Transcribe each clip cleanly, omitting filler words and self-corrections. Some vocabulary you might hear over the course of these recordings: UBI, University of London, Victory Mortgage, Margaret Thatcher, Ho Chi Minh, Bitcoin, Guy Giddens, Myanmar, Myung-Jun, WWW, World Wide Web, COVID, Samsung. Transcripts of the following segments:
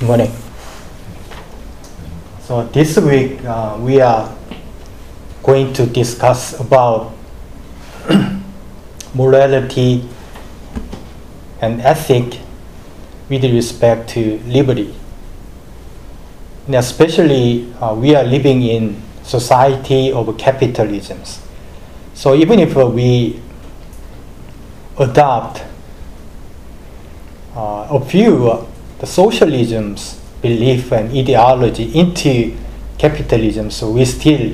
Good morning. So this week we are going to discuss about morality and ethics with respect to liberty. And especially we are living in society of capitalism. So even if we adopt a few the socialism's belief and ideology into capitalism, so we're still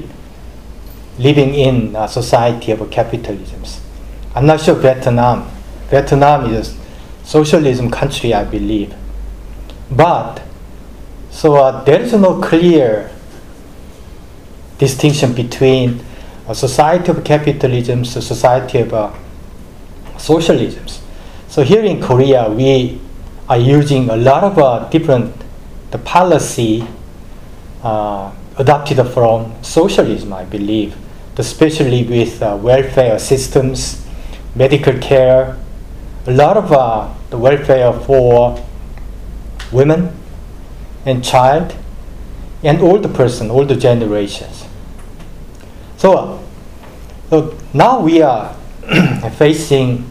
living in a society of capitalism. I'm not sure Vietnam. Vietnam is a socialism country, I believe. But, so there is no clear distinction between a society of capitalism to a society of socialism. So here in Korea, we are using a lot of different policy adopted from socialism, I believe, especially with welfare systems, medical care, a lot of the welfare for women and child and older person, older generations. So now we are facing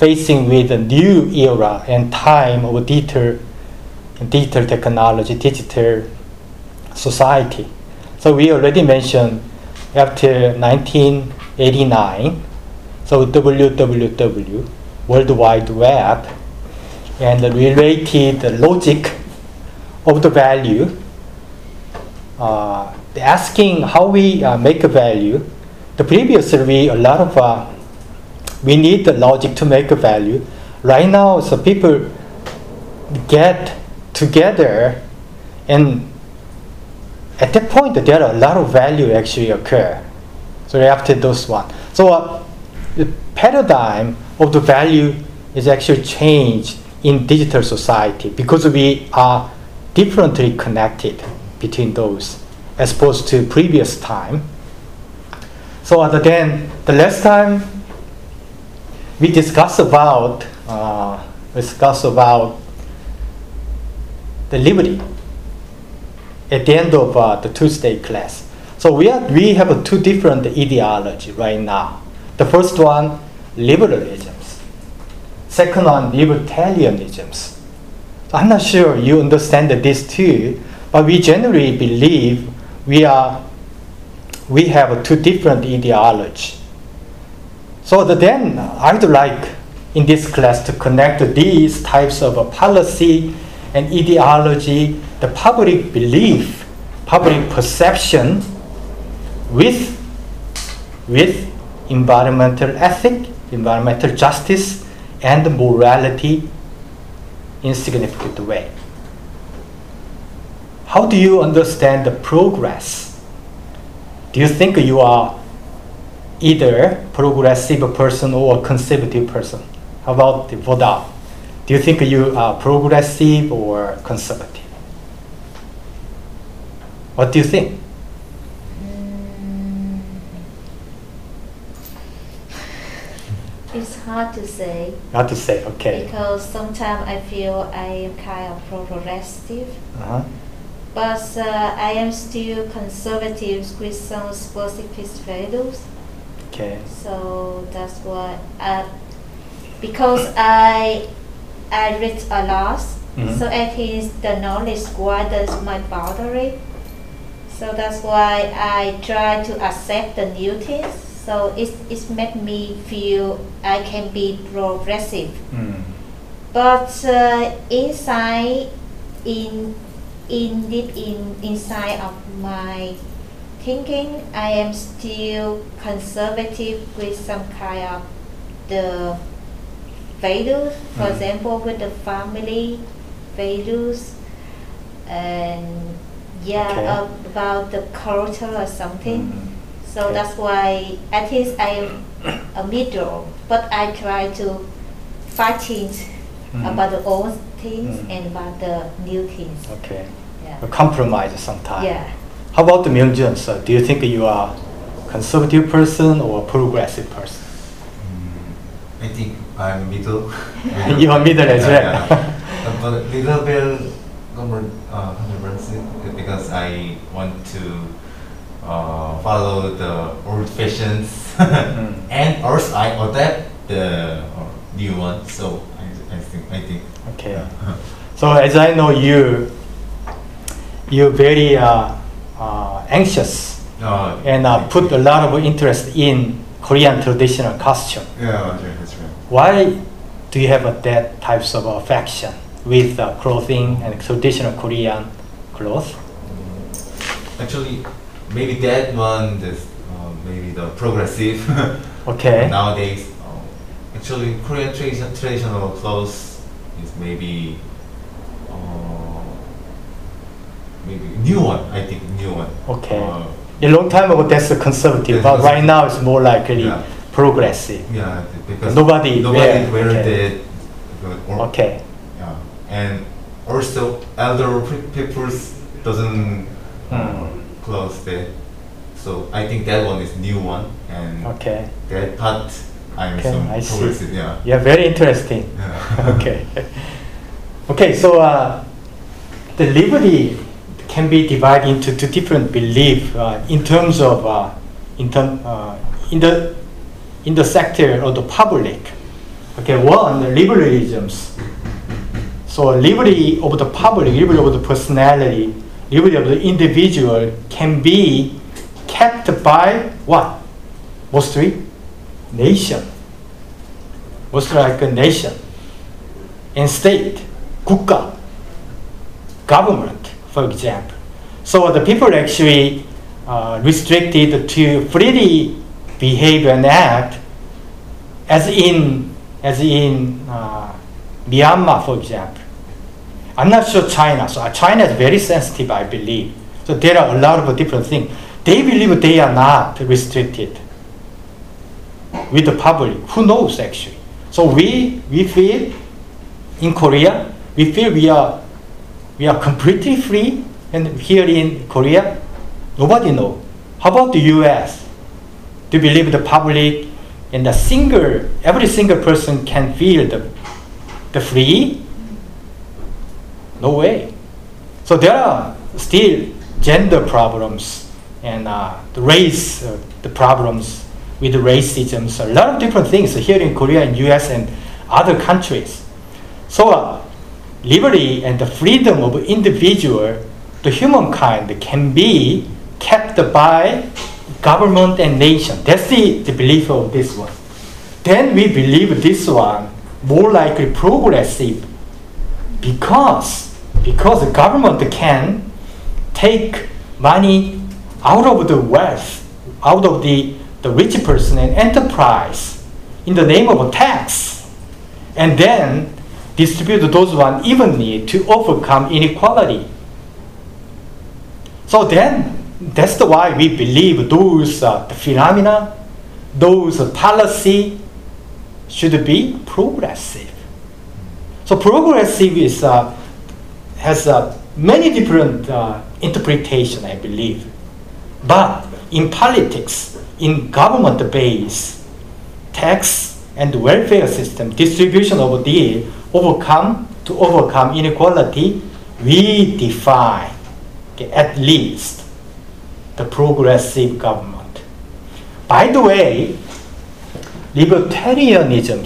with a new era and time of digital technology, digital society. So we already mentioned after 1989, so WWW, World Wide Web, and the related logic of the value, asking how we make a value. The previous we a lot of we need the logic to make a value. Right now, so people get together, and at that point, there are a lot of value actually occur. So after those one, so the paradigm of the value is actually changed in digital society because we are differently connected between those as opposed to previous time. So other than the last time, we discussed about the liberty at the end of the Tuesday class. So we have two different ideology right now. The first one, liberalism. Second one, libertarianism. So I'm not sure you understand these two, but we generally believe we have two different ideology. So then I'd like in this class to connect these types of policy and ideology, the public belief, public perception with environmental ethic, environmental justice, and morality in significant way. How do you understand the progress? Do you think you are either progressive person or conservative person? How about the vote out? Do you think you are progressive or conservative? What do you think? It's hard to say. Hard to say, okay. Because sometimes I feel I am kind of progressive. But I am still conservative with some specific values. Okay. So that's why, because I read a lot, so at least the knowledge widens my boundary. So that's why I try to accept the new things. So it made me feel I can be progressive. But inside, inside of my thinking, I am still conservative with some kind of the values, for example, with the family values, and yeah, about the culture or something. So that's why at least I am a middle, but I try to fight things about the old things and about the new things. Okay, a compromise sometimes. Yeah. How about the Myung-Jun? So do you think you are a conservative person or a progressive person? I think I'm middle. You are middle as well. But little bit because I want to follow the old fashions and also I adapt the new one. So I think. Okay. So as I know you, you're very anxious and put a lot of interest in Korean traditional costume. Yeah, okay, that's right. Why do you have that types of affection with clothing and traditional Korean clothes? Actually, maybe that one is maybe the progressive. Okay. Nowadays, actually, Korean traditional clothes is maybe new one. I think new one. Okay. A long time ago, that's a conservative, but right now it's more likely progressive. Yeah, because nobody wear it. Okay. Yeah, and also elder people doesn't close that. So I think that one is new one, and that part I'm so progressive. Yeah. Yeah, very interesting. Yeah. Okay. Okay, so the liberty can be divided into two different beliefs in terms of in the sector or the public. Okay, one, the liberalisms. So liberty of the public, liberty of the personality, liberty of the individual can be kept by what? Mostly nation. Mostly like a nation and state, 국가, government. For example, so the people actually restricted to freely behave and act, as in Myanmar, for example. I'm not sure China. So China is very sensitive, I believe. So there are a lot of different things. They believe they are not restricted with the public. Who knows actually? So we feel in Korea, we feel we are completely free, and here in Korea, nobody knows. How about the U.S.? Do you believe the public and every single person can feel the free? No way. So there are still gender problems and the race, the problems with racism, so a lot of different things here in Korea and U.S. and other countries. So. Liberty and the freedom of individual, the humankind can be kept by government and nation. That's the belief of this one. Then we believe this one more likely progressive because the government can take money out of the wealth, out of the rich person and enterprise in the name of a tax. And then distribute those ones evenly to overcome inequality. So then, that's why we believe those phenomena, those policy should be progressive. So progressive is, has many different interpretations, I believe. But in politics, in government base, tax and welfare system, distribution of the to overcome inequality, we define at least the progressive government. By the way, libertarianism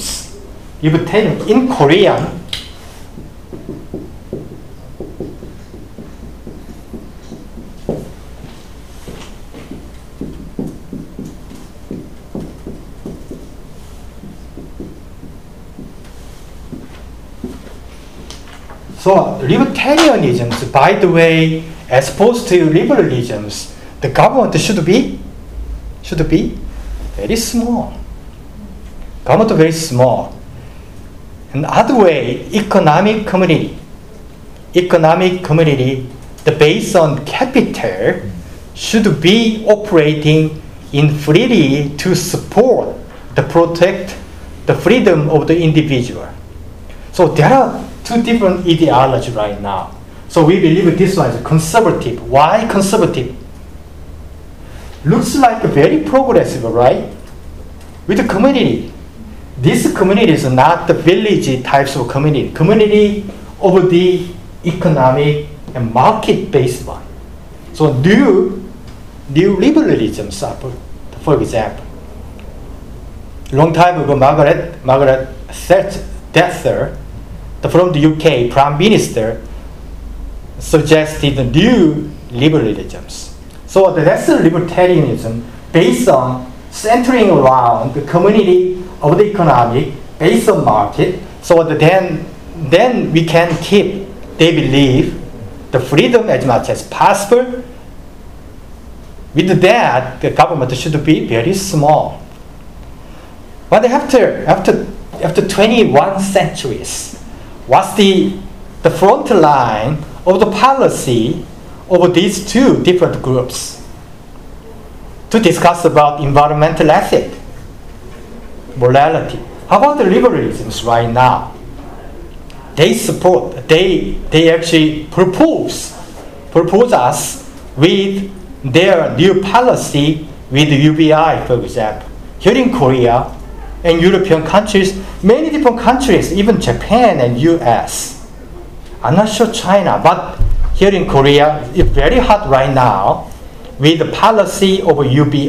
in Korean, so libertarianism, by the way, as opposed to liberalism, the government should be very small. Government very small. And other way, economic community, the based on capital, should be operating in freely to support, to protect the freedom of the individual. So there are two different ideologies right now. So we believe this one is conservative. Why conservative? Looks like a very progressive, right? With the community. This community is not the village types of community. Community of the economic a market-based one. So neoliberalism suffered, for example. Long time ago, Margaret Thatcher, from the UK, Prime Minister, suggested new liberalisms. So that's libertarianism based on centering around the community of the economic, based on market. So then we can keep, they believe, the freedom as much as possible. With that, the government should be very small. But after 21 centuries, what's the front line of the policy of these two different groups? To discuss about environmental ethics, morality. How about the liberalisms right now? They support, they actually propose us with their new policy with UBI, for example. Here in Korea and European countries, many different countries, even Japan and US. I'm not sure China, but here in Korea, it's very hot right now with the policy of UBI.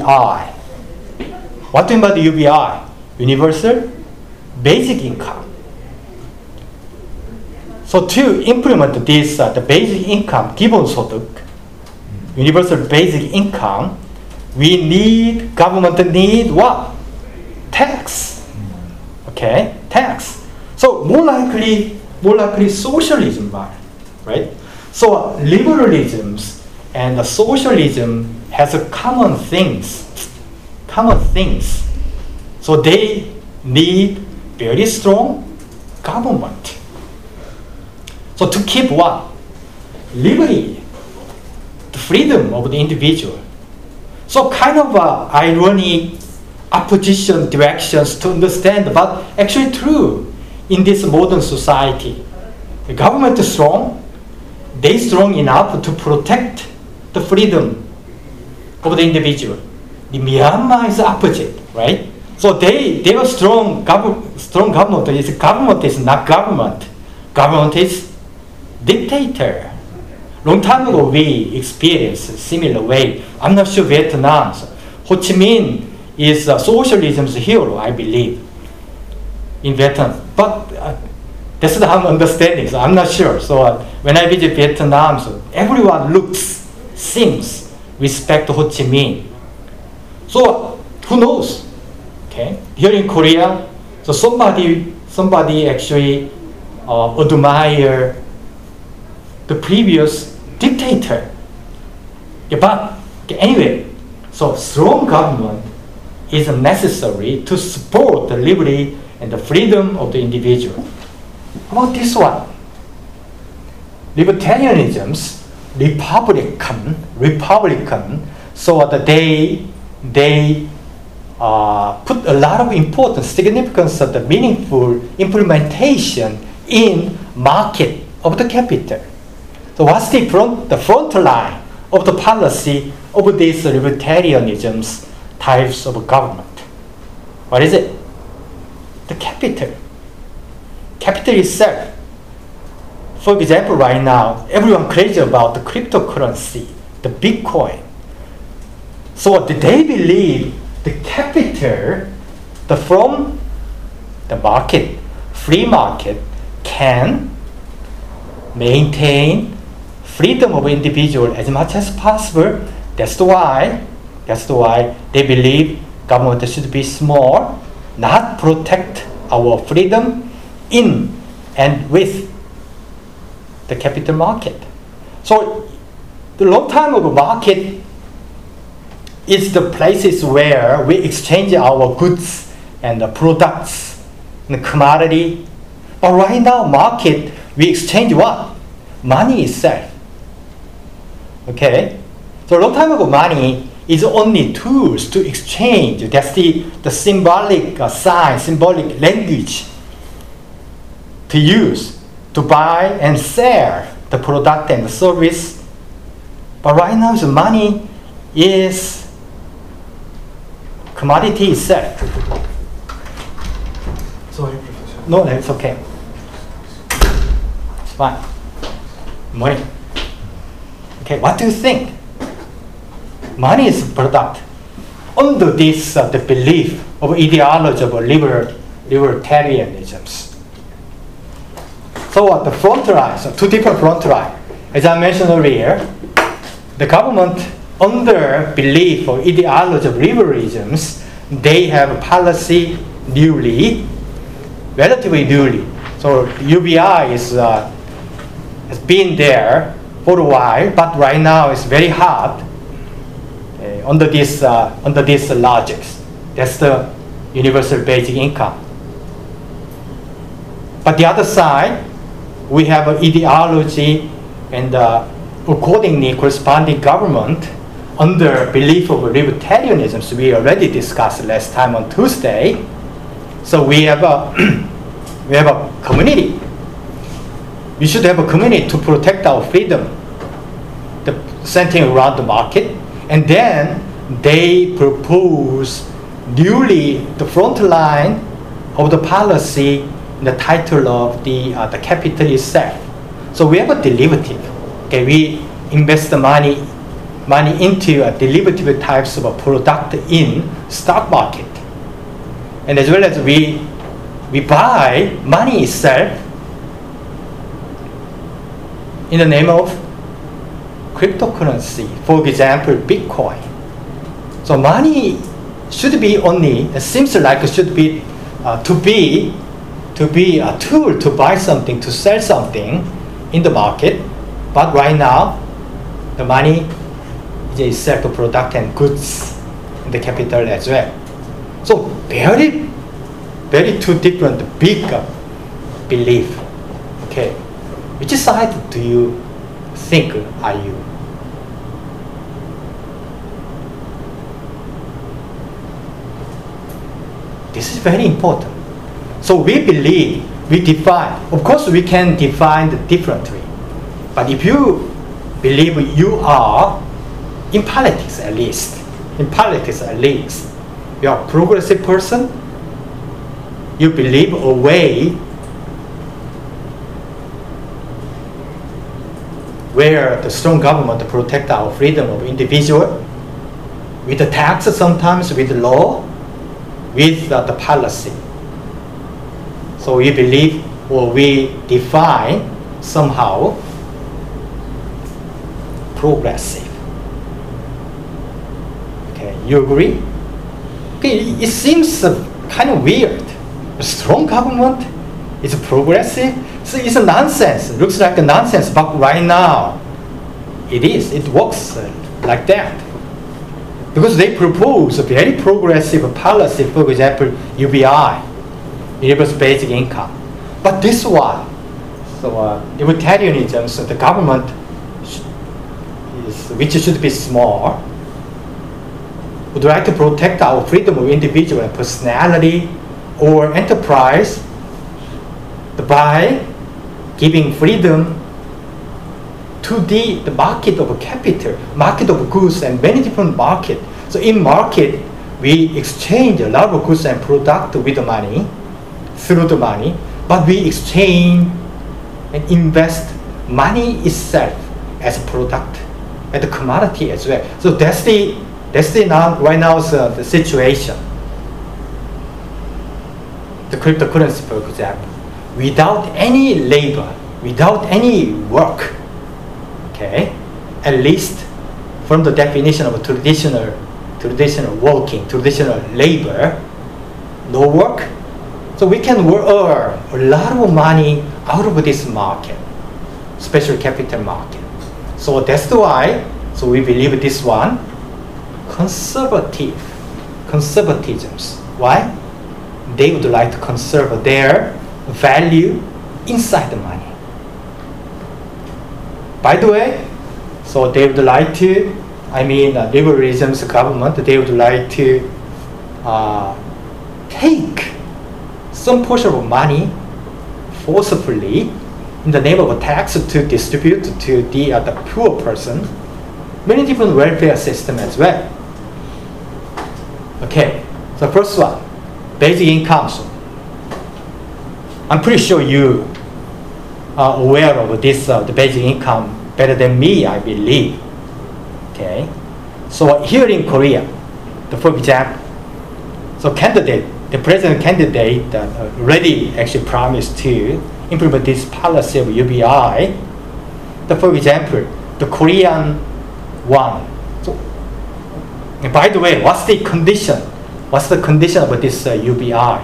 What do you mean by the UBI? Universal basic income. So to implement this, the basic income, 기본 소득, universal basic income, we need, government need what? Tax. Okay, tax. So more likely socialism, right? So liberalisms and socialism has a common things. So they need very strong government. So to keep what? Liberty, the freedom of the individual. So kind of ironic opposition directions to understand, but actually true in this modern society. The government is strong, they strong enough to protect the freedom of the individual. The Myanmar is opposite, right? So they are strong government. It's government is not government. Government is dictator. Long time ago we experienced a similar way. I'm not sure Vietnam. Ho Chi Minh is socialism's hero, I believe, in Vietnam. But that's the understanding. So I'm not sure. So when I visit Vietnam, so everyone seems respect Ho Chi Minh. So who knows? Here in Korea, so somebody actually admire the previous dictator. Yeah, but anyway, so strong government is necessary to support the liberty and the freedom of the individual. How about this one? Libertarianism's Republican. So that they put a lot of importance, significance of the meaningful implementation in market of the capital. So what's the front line of the policy of these libertarianism's types of government? What is it? The capital. Capital itself. For example, right now, everyone crazy about the cryptocurrency, the Bitcoin. So they believe the capital, from the market, free market, can maintain freedom of individual as much as possible. That's why they believe government should be small, not protect our freedom in and with the capital market. So the long time ago market, it's the places where we exchange our goods and the products and the commodity. But right now, market, we exchange what? Money itself. Okay? So a long time ago, money is only tools to exchange. That's the symbolic sign, symbolic language to use, to buy and sell the product and the service. But right now, the money is commodity itself. Sorry, Professor. No, it's okay. It's fine. Morning. Okay, what do you think? Money is a product. Under this the belief of ideology of libertarianism. So the front line, so two different front lines. As I mentioned earlier, the government under belief of ideology of liberalism, they have a policy newly, relatively newly. So UBI is, has been there for a while, but right now it's very hard under this logics. That's the universal basic income. But the other side, we have an ideology and accordingly corresponding government under belief of libertarianism, so we already discussed last time on Tuesday. So we have a we have a community. We should have a community to protect our freedom, the centering around the market, and then they propose newly the front line of the policy in the title of the capital itself. So we have a derivative. Okay, we invest the money into a derivative types of a product in stock market, and as well as we buy money itself in the name of cryptocurrency, for example, Bitcoin. So money should be only, it seems like it should be to be a tool to buy something, to sell something in the market, but right now the money is itself a product and goods in the capital as well. So very, very two different big belief. Okay, which side do you think are you? This is very important. So we believe, we define, of course we can define differently, but if you believe you are, in politics at least, you are a progressive person, you believe a way where the strong government protect our freedom of individual, with the tax sometimes, with the law, with the policy. So we believe or we define somehow progressive. Okay, you agree? Okay, it seems kind of weird. A strong government is progressive. So it's a nonsense. It looks like a nonsense, but right now it is. It works like that. Because they propose a very progressive policy, for example, UBI. Universal basic income, but this one, so libertarianism, so the government which should be small, would like to protect our freedom of individual and personality or enterprise by giving freedom to the market of capital, market of goods, and many different market. So in market, we exchange a lot of goods and product with the money. Through the money, but we exchange and invest money itself as a product, as a commodity as well. So that's the now right now the situation. The cryptocurrency, for example, without any labor, without any work. Okay, at least from the definition of traditional working, traditional labor, no work. So we can earn a lot of money out of this market, special capital market. So that's why, so we believe this one, conservatisms. Why? They would like to conserve their value inside the money. By the way, so they would like to, I mean, liberalism's government, they would like to take some portion of money forcefully in the name of a tax to distribute to the poor person, many different welfare system as well. Okay, so first one, basic income. I'm pretty sure you are aware of this, the basic income better than me, I believe. Okay, so here in Korea, for example, so candidate, the president candidate already actually promised to implement this policy of UBI. For example, the Korean one. So, by the way, what's the condition? What's the condition of this UBI?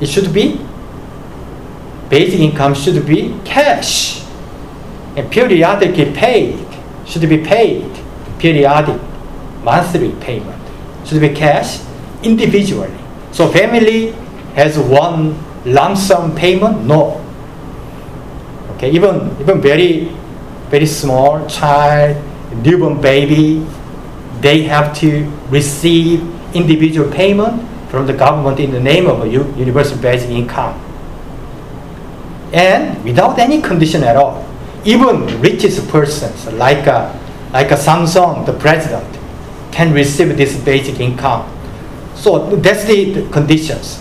It should be basic income should be cash and periodically paid. Should be paid periodic, monthly payment. Should be cash individually. So family has one lump sum payment? No. Okay, even very small child, newborn baby, they have to receive individual payment from the government in the name of a universal basic income. And without any condition at all. Even richest persons like a Samsung, the president, can receive this basic income. So that's the conditions.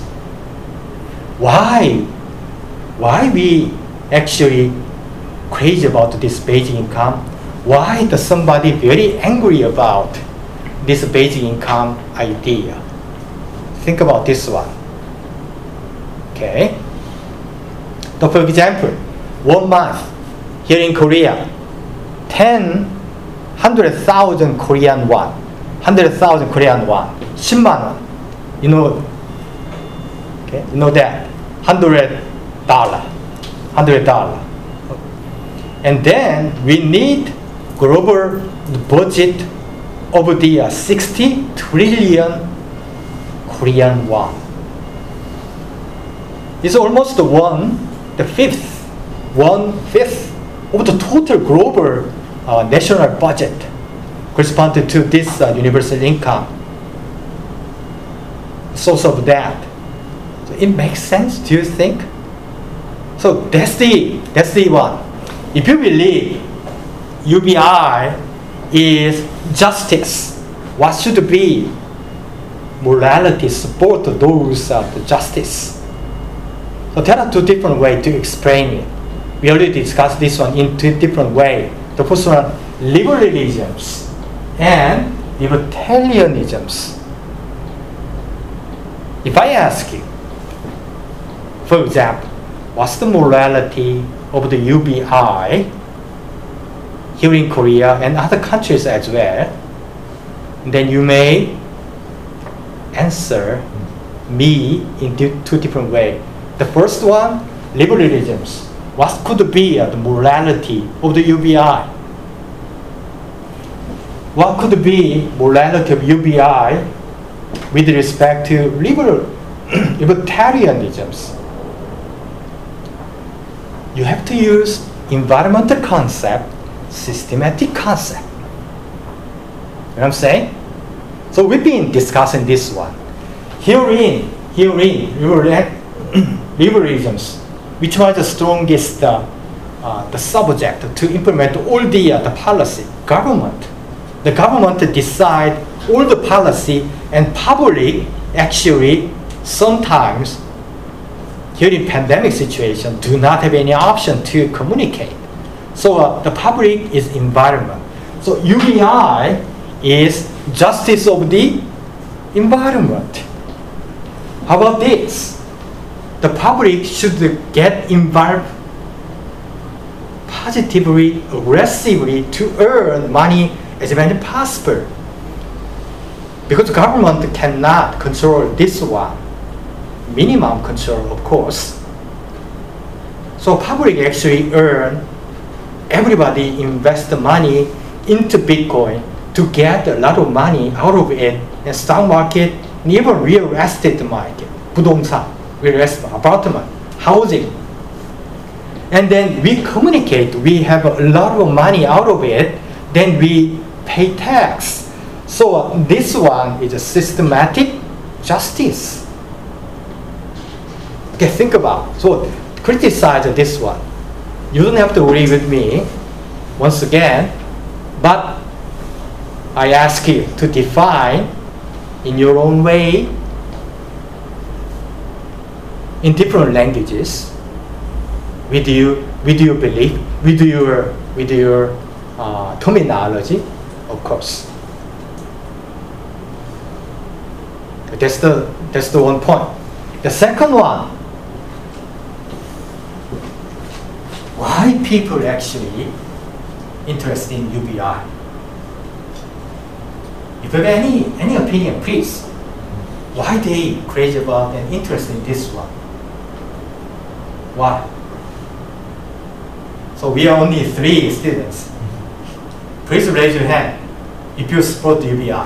Why we actually crazy about this basic income? Why does somebody very angry about this basic income idea? Think about this one. Okay. So for example, 1 month. Here in Korea, 100,000 Korean won, 100,000 Korean won, 10,000,000. You know that, $100. And then we need global budget of the 60 trillion Korean won. It's almost one fifth. Of the total global national budget corresponding to this universal income, source of that. So it makes sense, do you think? So that's the one. If you believe UBI is justice, what should be morality support those the justice? So there are two different ways to explain it. We already discussed this one in two different ways. The first one, liberalisms and libertarianisms. If I ask you, for example, what's the morality of the UBI here in Korea and other countries as well, then you may answer me in two different ways. The first one, liberalisms. What could be the morality of the UBI? What could be morality of UBI with respect to libertarianisms? You have to use environmental concept, systematic concept. You know what I'm saying? So we've been discussing this one. Herein, liberalisms. Which was the strongest the subject to implement all the policy? Government. The government decide all the policy, and public actually sometimes during pandemic situation do not have any option to communicate. So the public is environment. So UBI is justice of the environment. How about this? The public should get involved positively, aggressively to earn money as many possible. Because the government cannot control this one. Minimum control, of course. So public actually earn, everybody invest the money into Bitcoin to get a lot of money out of it, and stock market, and even real estate market, 부동산. Real estate, apartment, housing. And then we communicate, we have a lot of money out of it, then we pay tax. So this one is a systematic justice. Okay, think about it. So criticize this one. You don't have to agree with me, once again, but I ask you to define in your own way in different languages, with your belief, with your terminology, of course. That's the one point. The second one, why people actually interested in UBI? If you have any opinion, please. Why they crazy about and interested in this one? Why? So we are only 3 students. Please raise your hand if you support the UBI.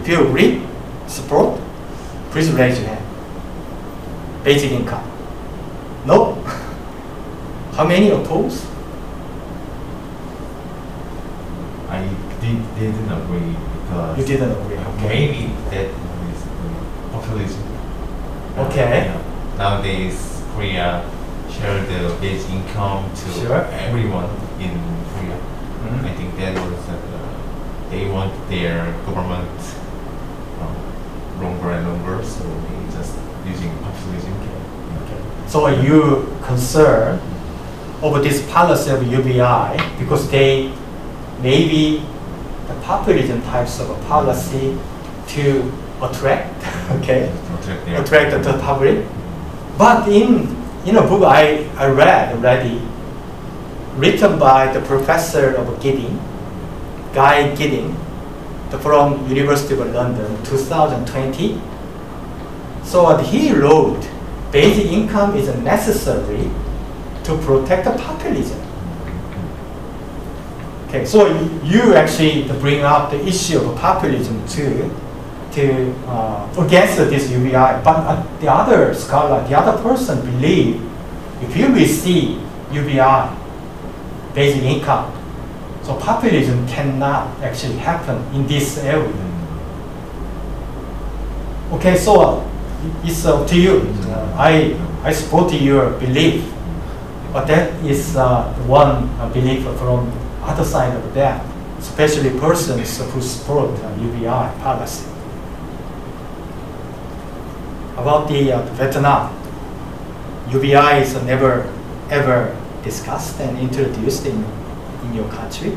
If you agree, support, please raise your hand. Basic income. No? How many oppose? I didn't agree because... You didn't agree, okay. Maybe that is populism. Okay. Nowadays, Korea share the basic income to everyone in Korea. Mm-hmm. I think that was... they want their government longer and longer, so they just using populism. Okay. So are you concerned over this policy of UBI because they... maybe the populism types of a policy to attract, okay, attract the public. But in a book I read already, written by the professor of Giddens, Guy Giddens, from University of London, 2020. So what he wrote, basic income is necessary to protect the populism. Okay, so you actually bring up the issue of populism against this UBI, but the other scholar, the other person believe if you receive UBI, basic income, so populism cannot actually happen in this area. Okay, so it's up to you. I support your belief, but that is one belief from other side of that, especially persons who support UBI policy. About the Vietnam, UBI is never ever discussed and introduced in your country?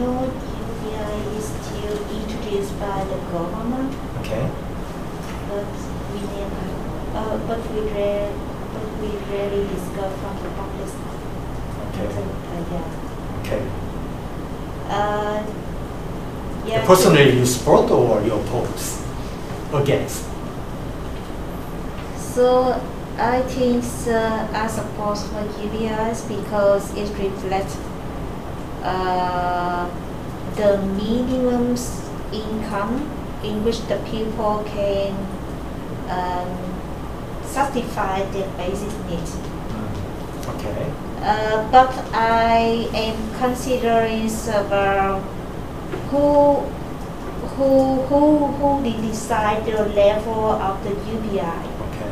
No, UBI is still introduced by the government. Okay. But we never, but we rarely discuss from the public. Okay. Okay. Yeah, personally, you support or you oppose against? So I think I support for UBIs because it reflects the minimum income in which the people can satisfy their basic needs. Okay. But I am considering about who decide the level of the UBI. Okay.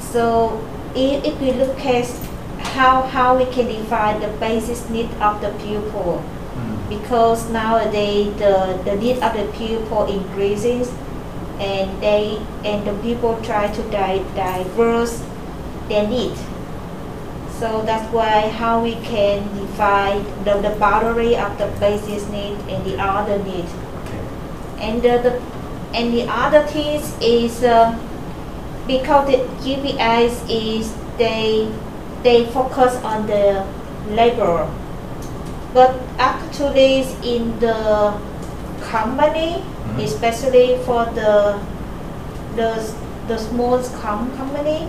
So if we look at how we can define the basic need of the pupil, because nowadays the need of the pupil increases, and the people try to diverse their need. So that's why how we can define the boundary of the basic need and the other need. Okay. And the other thing is because the UBIs is they focus on the labor, but actually in the company, especially for the small company.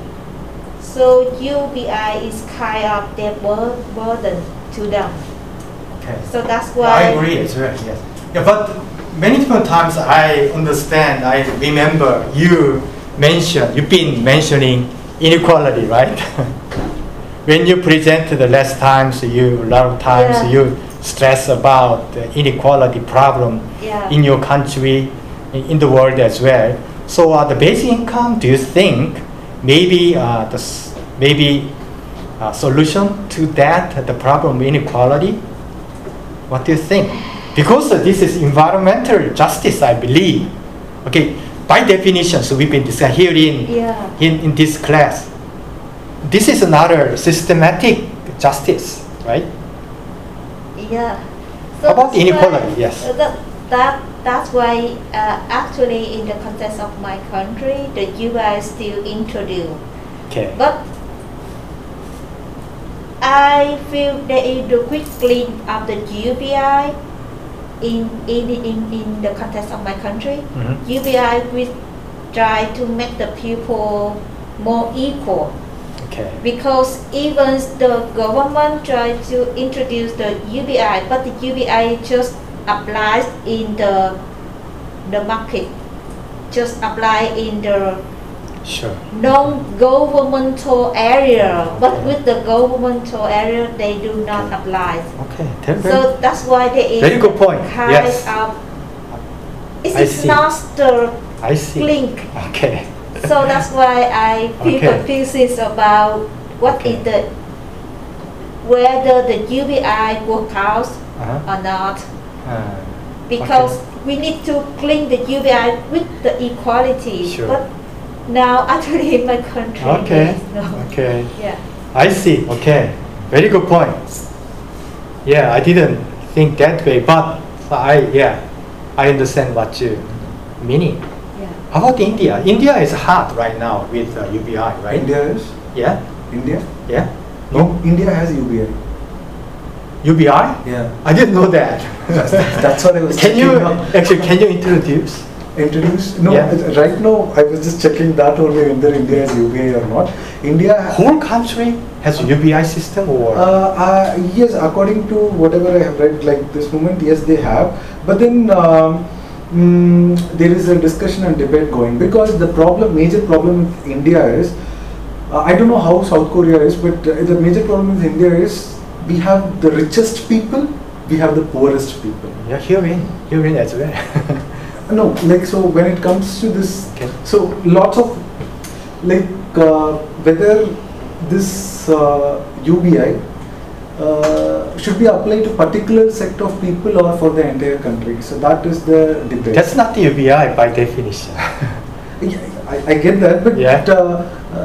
So UBI is kind of their burden to them. Okay. So that's why I agree as well. Yes. Yeah, but many different times I understand. I remember you mentioned. You've been mentioning inequality, right? When you presented the last times, you stress about the inequality problem in your country, in the world as well. So the basic income, do you think? Maybe solution to that, the problem of inequality? What do you think? Because this is environmental justice, I believe. Okay, by definition, so we've been discussing here in this class. This is another systematic justice, right? Yeah. So, about inequality, yes. That's why actually in the context of my country, the UBI is still introduced. Okay. But I feel there is a quick clean up the UBI in the context of my country. Mm-hmm. UBI will try to make the people more equal. Okay. Because even the government tried to introduce the UBI, but the UBI just applies in the market, just apply in the sure. non-governmental area, okay. But with the governmental area, they do not okay. apply. Okay, so that's why there is very good point. Kind yes. of it's not the I see. Link. Okay. So that's why I feel okay. confused about what okay. is the whether the UBI works out uh-huh. or not, because okay. we need to clean the UBI with the equality. Sure. But now actually in my country, okay, no. okay, yeah, I see. Okay, very good point. Yeah, I didn't think that way, but I understand what you mean. How about India? India is hard right now with UBI, right? India is? Yeah. India? Yeah. No? India has UBI. UBI? Yeah. I didn't know that. That's what I was thinking. Can you introduce? Introduce? No, yeah. Right now I was just checking that only whether India has UBI or not. India... Whole country has a UBI system or...? Yes, according to whatever I have read like this moment, yes they have. But then... there is a discussion and debate going because the problem, major problem with India is, I don't know how South Korea is, but the major problem with India is we have the richest people, we have the poorest people. Yeah, here in as well. No, like so when it comes to this, okay. so lots of like whether this UBI should be applied to particular sector of people or for the entire country. So that is the debate. That's not the UBI by definition. Yeah, I get that, but yeah.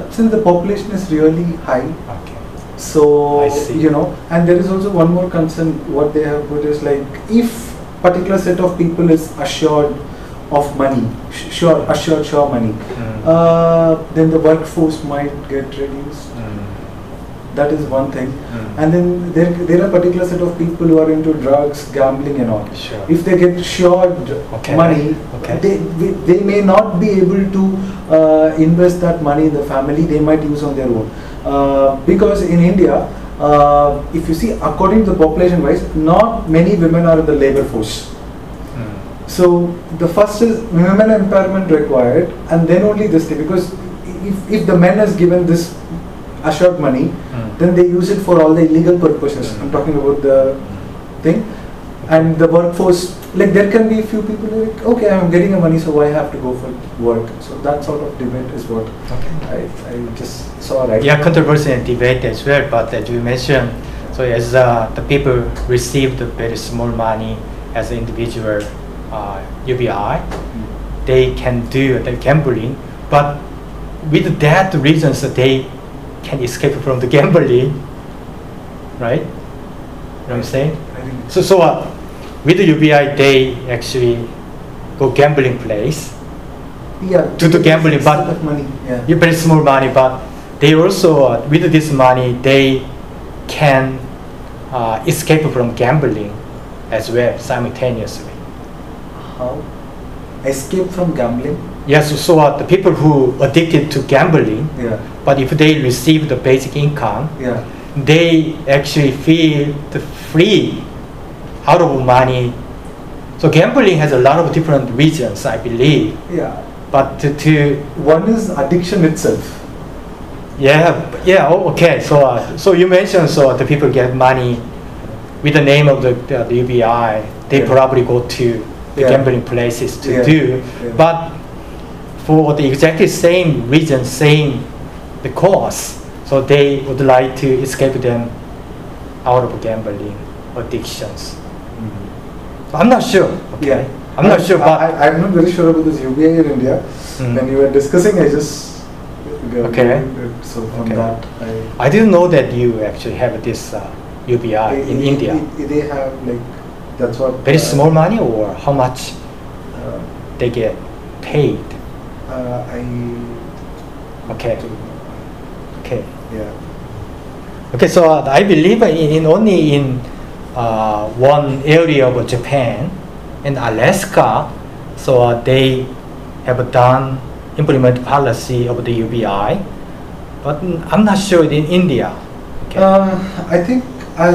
Since the population is really high, okay. so you know, and there is also one more concern. What they have put is like if particular set of people is assured of money, assured money, then the workforce might get reduced. That is one thing, and then there are particular set of people who are into drugs, gambling, and all. Sure. If they get short okay. money, okay. They may not be able to invest that money in the family. They might use on their own because in India, if you see according to the population wise, not many women are in the labor force. So the first is women empowerment required, and then only this thing because if the men is given this assured money. Then they use it for all the illegal purposes. I'm talking about the thing and the workforce. Like there can be a few people who are like, okay, I'm getting a money, so I have to go for work. So that sort of debate is what okay. I just saw. Right. Yeah, controversy and debate as well. But as you mentioned, so as the people received very small money as an individual UBI, they can do the gambling. But with that reasons, they can escape from the gambling, right? You know what I'm saying? So with the UBI, they actually go gambling place. Yeah. To the gambling, but money. Yeah. You pay small money, but they also with this money they can escape from gambling as well simultaneously. How? Escape from gambling? Yes, so the people who are addicted to gambling, yeah. but if they receive the basic income, yeah. they actually feel the free out of money. So gambling has a lot of different reasons, I believe. Yeah. But to one is addiction itself. Yeah. Yeah. Oh, okay. So so you mentioned so the people get money with the name of the UBI. They yeah. probably go to the yeah. gambling places to yeah. do, yeah. but. For the exactly same reason, same the cause, so they would like to escape them out of gambling addictions. So I'm not sure. Okay, yeah. I'm not sure. But I'm not very sure about this UBI in India. When you were discussing, I just okay. So from that, I didn't know that you actually have this UBI in India? They have like, that's what... Very small money, or how much they get paid? Okay. Okay. Yeah. Okay, so I believe in only in one area of Japan, in Alaska, so they have done implement policy of the UBI, but I'm not sure in India. Okay. I think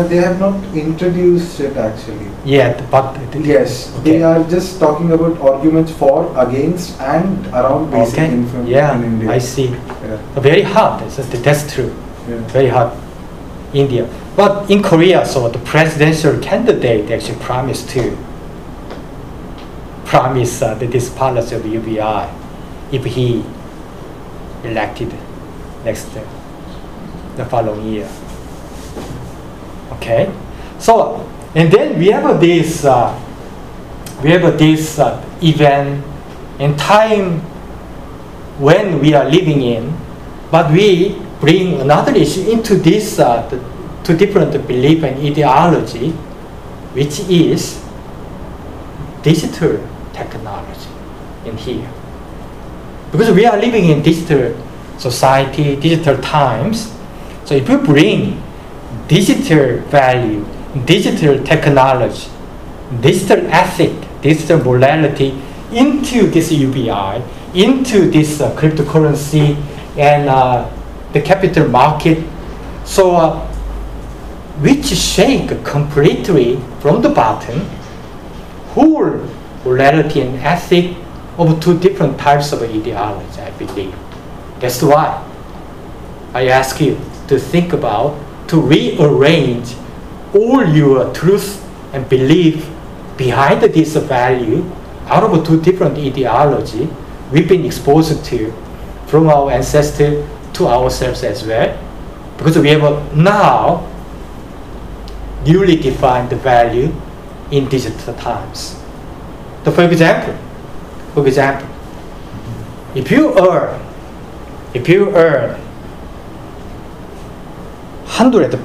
they have not introduced it actually. Yet, but yes, okay. They are just talking about arguments for, against, and around basic okay. information yeah, in India. I see. Yeah. Very hard. That's true. Yeah. Very hard. India, but in Korea, so the presidential candidate actually promised to that this policy of UBI if he elected next the following year. Okay, so and then we have this event and time when we are living in, but we bring another issue into this two different belief and ideology, which is digital technology in here. Because we are living in digital society, digital times, so if you bring digital value, digital technology, digital ethic, digital morality into this UBI, into this cryptocurrency and the capital market, so which shake completely from the bottom whole morality and ethic of two different types of ideology, I believe. That's why I ask you to think about, to rearrange all your truth and belief behind this value out of two different ideology we've been exposed to from our ancestors to ourselves as well, because we have now newly defined the value in digital times. So for example, if you earn $100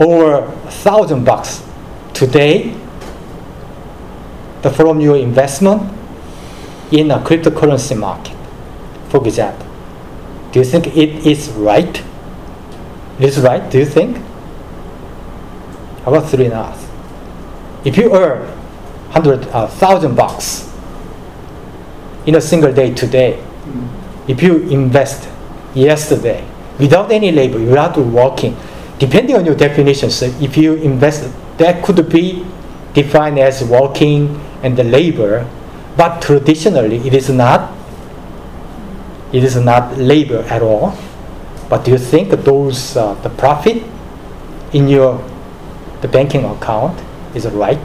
or $1,000 today, from your investment in a cryptocurrency market, for example, do you think it is right? It is right, do you think? How about three and a half? If you earn $1,000 in a single day today, if you invest yesterday without any labor, without working, depending on your definition, so if you invest, that could be defined as working and the labor, but traditionally it is not. It is not labor at all, but do you think those the profit in your banking account is right?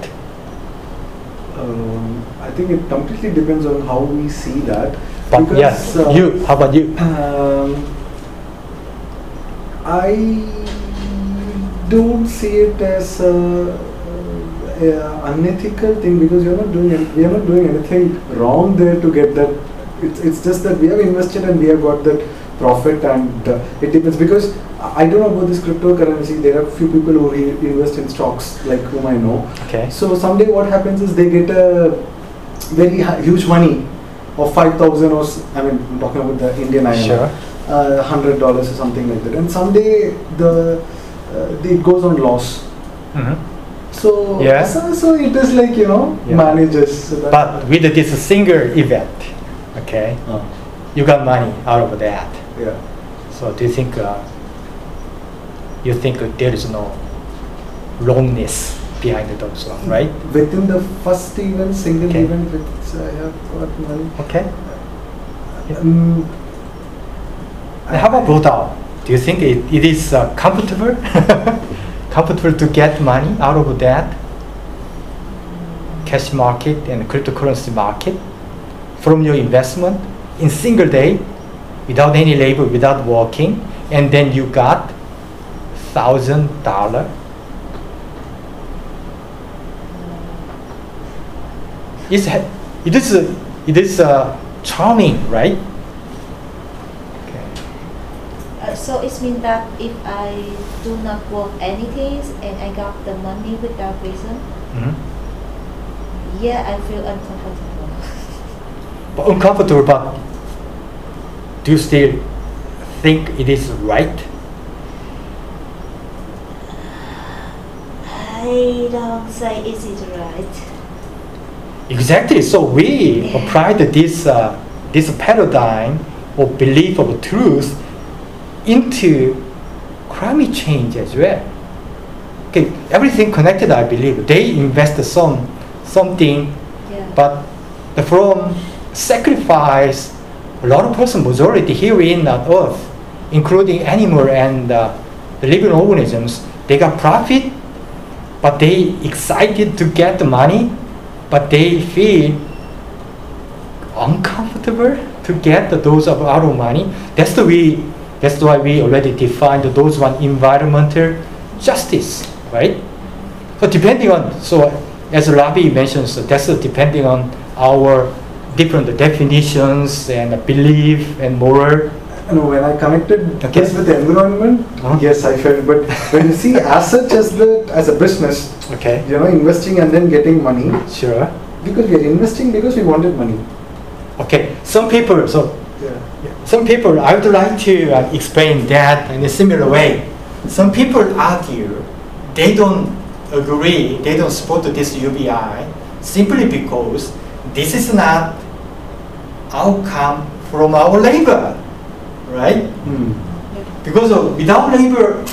I think it completely depends on how we see that. But because, yes, you. How about you? I don't see it as an unethical thing, because we are not doing anything wrong there to get that. It's just that we have invested and we have got that profit, and it depends, because I don't know about this cryptocurrency. There are few people who invest in stocks, like whom I know. Okay. So someday what happens is they get a very huge money of 5,000 or I mean, I'm talking about the Indian INR, sure. $100 or something like that, and someday it goes on loss. Mm-hmm. So yeah. So it is like, you know, yeah. Manages. So but with this single event. Okay, you got money out of that. Yeah. So do you think there is no wrongness behind those ones, right? Within the first event, single okay. event, I have got money. Okay. Yeah. How about Rodao? Do you think it is comfortable, comfortable to get money out of that cash market and cryptocurrency market? From your investment in single day, without any labor, without working, and then you got $1,000. It is charming, right? Okay. So it means that if I do not work anything and I got the money without reason, yeah, I feel uncomfortable. But uncomfortable, but do you still think it is right? I don't say it is right. Exactly. So we applied this paradigm or belief of truth into climate change as well. Okay, everything connected. I believe they invested something, but the from sacrifice a lot of person majority here in Earth, including animal and the living organisms. They got profit, but they excited to get the money, but they feel uncomfortable to get those of our money. That's why we already defined those one environmental justice, right? So depending on, so as Ravi mentions, that's depending on our different definitions and belief and moral. No, when I connected this with the environment, yes, I felt. But when you see as such as a business, you know, investing and then getting money. Sure. Because we are investing because we wanted money. Okay. Some people, I would like to explain that in a similar way. Some people argue they don't agree, they don't support this UBI simply because this is not outcome from our labor. Right? Because without labor,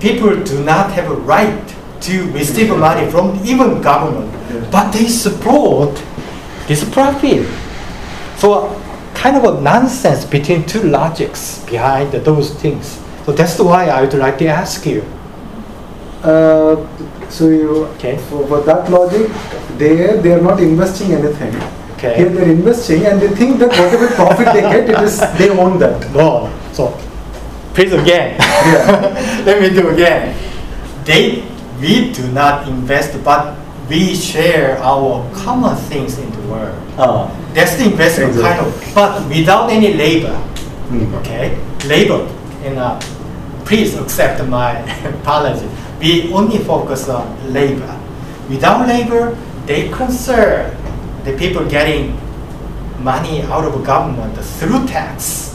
people do not have a right to receive money from even government, but they support this profit. So kind of a nonsense between two logics behind those things. So that's why I would like to ask you. For that logic, they are not investing anything. Here they're investing and they think that whatever profit they get, it is they own that. No, so please again. Let me do again. We do not invest, but we share our common things in the world. That's the investment kind of, but without any labor. Labor, and please accept my apology. We only focus on labor. Without labor, they concern the people getting money out of government through tax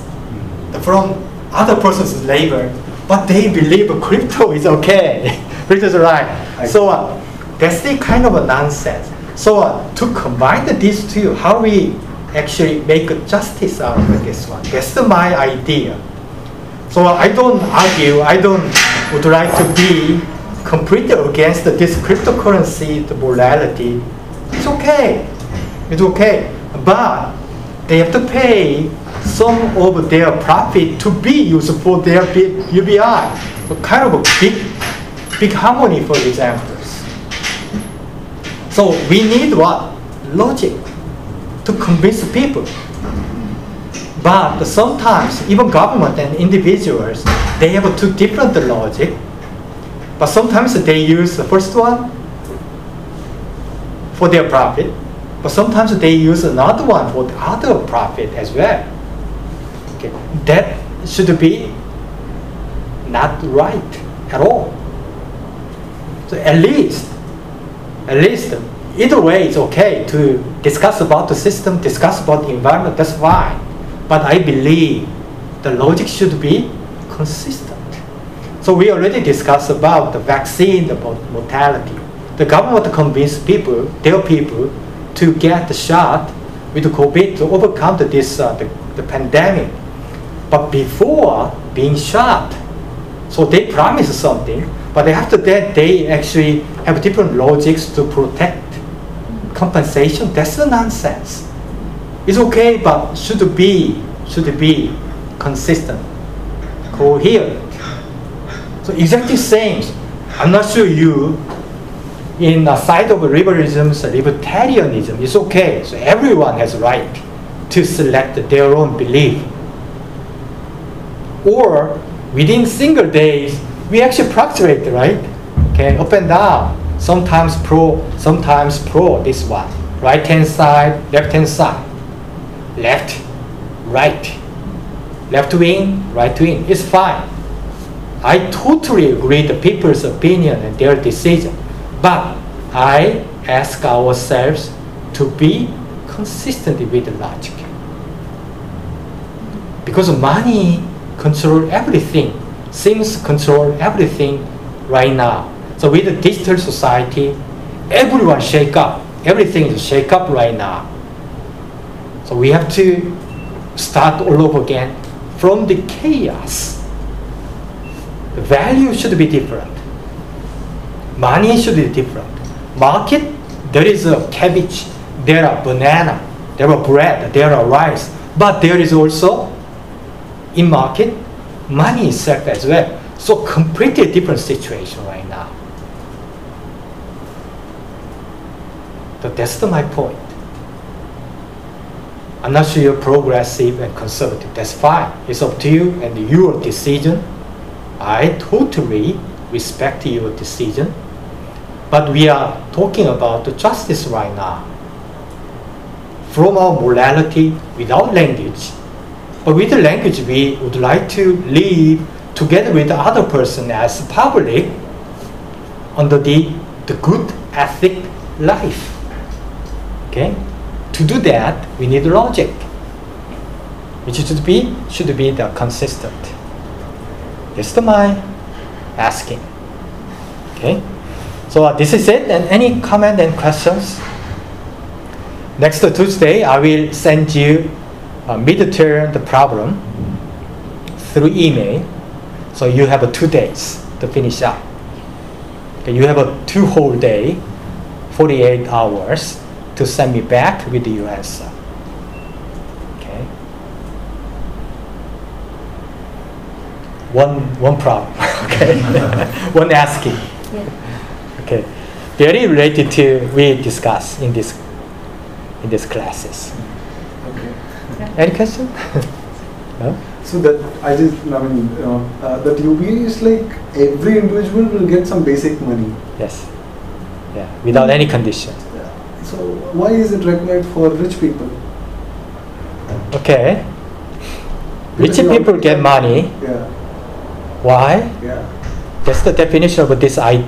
from other person's labor, but they believe crypto is okay. Crypto is right. So that's the kind of a nonsense. So to combine these two, how we actually make justice out of this one. That's my idea. So I don't argue. I don't would like to be completely against this cryptocurrency, the morality. It's okay. It's okay, but they have to pay some of their profit to be used for their UBI. So kind of a big harmony for these actors. So we need what? Logic to convince people. But sometimes even government and individuals, they have two different logic. But sometimes they use the first one for their profit. But sometimes they use another one for the other profit as well. That should be not right at all. So at least either way it's okay to discuss about the system, discuss about the environment, that's fine. But I believe the logic should be consistent. So we already discussed about the vaccine, about mortality. The government convinced people, their people, to get the shot with COVID to overcome the pandemic. But before being shot, so they promise something, but after that they actually have different logics to protect compensation. That's the nonsense. It's okay, but should be consistent, coherent. So exactly same. I'm not sure you in the side of liberalism, libertarianism, it's okay. So everyone has a right to select their own belief. Or within single days, we actually fluctuate, right? Okay, up and down. Sometimes pro this one. Right hand side, left hand side. Left, right. left wing, right wing, it's fine. I totally agree the people's opinion and their decision, but I ask ourselves to be consistent with the logic. Because money controls everything, things control everything right now. So with the digital society, everyone shake up, everything is shake up right now. So we have to start all over again from the chaos. The value should be different. Money should be different. Market, there is a cabbage, there are banana, there are bread, there are rice, but there is also, in market, money itself as well. So completely different situation right now. So that's my point. I'm not sure you're progressive and conservative. That's fine. It's up to you and your decision. I totally respect your decision. But we are talking about the justice right now. From our morality, without language. But with the language, we would like to live together with the other person as public under the good ethic life. Okay? To do that, we need logic, which should be the consistent. That's my asking. Okay, so this is it. And any comment and questions? Next Tuesday, I will send you a midterm the problem through email, so you have 2 days to finish up. Okay, you have a 2 whole day, 48 hours. To send me back with your answer. Okay. One problem. Okay. One asking. Yeah. Okay. Very related to we discuss in this classes. Okay. Yeah. Any question? No? So that that UBI is like every individual will get some basic money. Yes. Yeah. Without any conditions. So why is it recommended for rich people? Okay. Rich people get money. Yeah. Why? Yeah. That's the definition of this idea.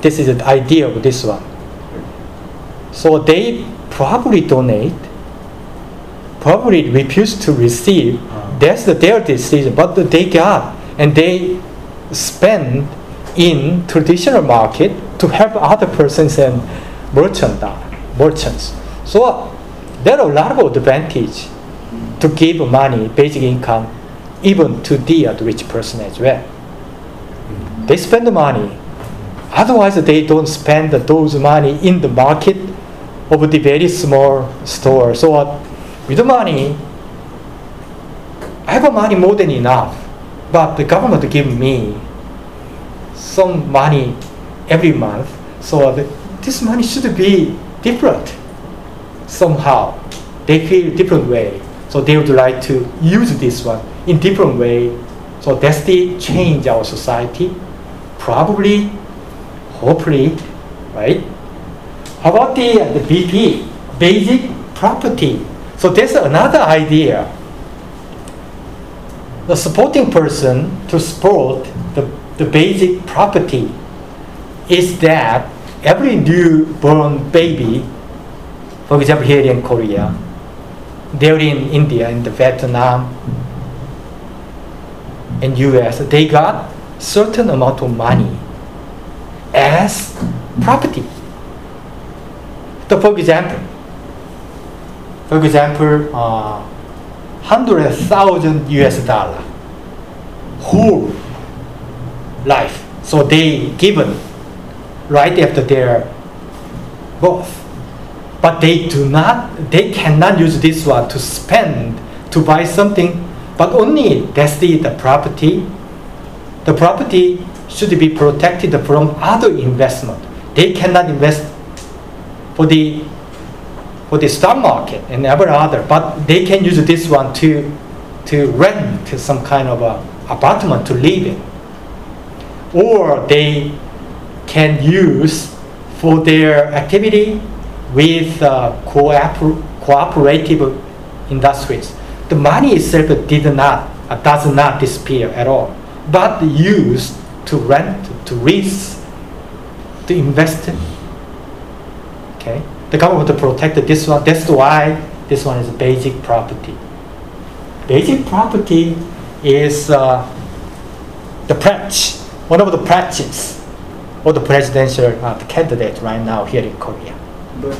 This is the idea of this one. So they probably donate, probably refuse to receive. That's their decision. But they got and they spend in traditional market to help other persons and merchants. So there are a lot of advantage to give money, basic income, even to the rich person as well. They spend the money. Otherwise, they don't spend those money in the market of the very small store. So with the money, I have money more than enough, but the government give me some money every month. So this money should be different somehow. They feel different way, so they would like to use this one in different way. So that's the change our society, probably, hopefully, right? How about the BP, basic property? So that's another idea. The supporting person to support the basic property is that every newborn baby, for example here in Korea, they're in India, in the Vietnam, and US, they got certain amount of money as property. So for example, $100,000 whole life. So they given right after their birth. But they cannot use this one to spend, to buy something, but only that's the property. The property should be protected from other investment. They cannot invest for the stock market and every other, but they can use this one to rent some kind of a apartment to live in. Or they can use for their activity with cooperative industries. The money itself did not does not disappear at all, but used to rent, to lease, to invest in. Okay? The government protected this one. That's why this one is basic property. Basic property is the pledge, one of the pledges of the presidential the candidate right now here in Korea. But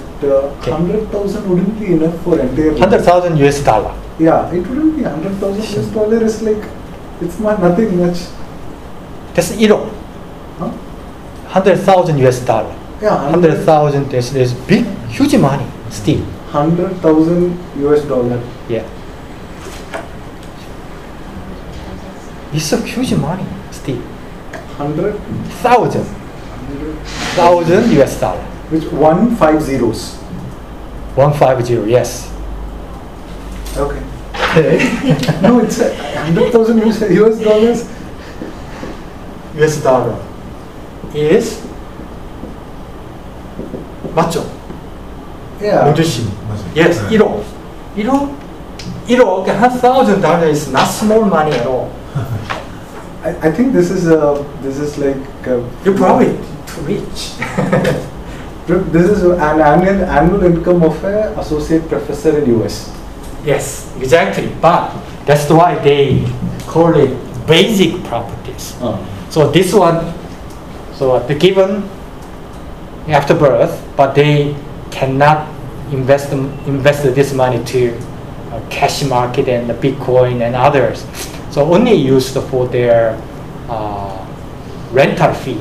100,000 wouldn't be enough for entire. 100,000 US dollar. Yeah, it wouldn't be 100,000 US dollar. Is like it's not nothing much. That's 1억. Huh? 100,000 US dollar. Yeah, 100,000 is big, huge money still. 100,000 US dollar. Yeah. It's a huge money still. 100,000 US dollar. Which 150s? 150, yes. Okay. No, it's 100,000 US dollars. US dollar is 맞죠? Yeah. Yes, 1억. 1억, 1,000 dollars is not small money at all. I think this is like you're probably too rich. This is an annual income of an associate professor in US. Yes, exactly. But that's why they call it basic properties. So this one, so the given after birth, but they cannot invest this money to cash market and the Bitcoin and others. So only used for their rental fee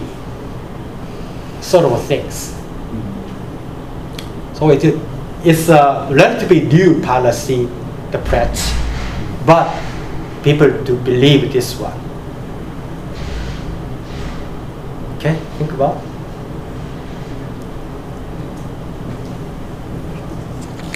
sort of things. So it's a relatively new policy, the pledge, but people do believe this one. Okay, think about it.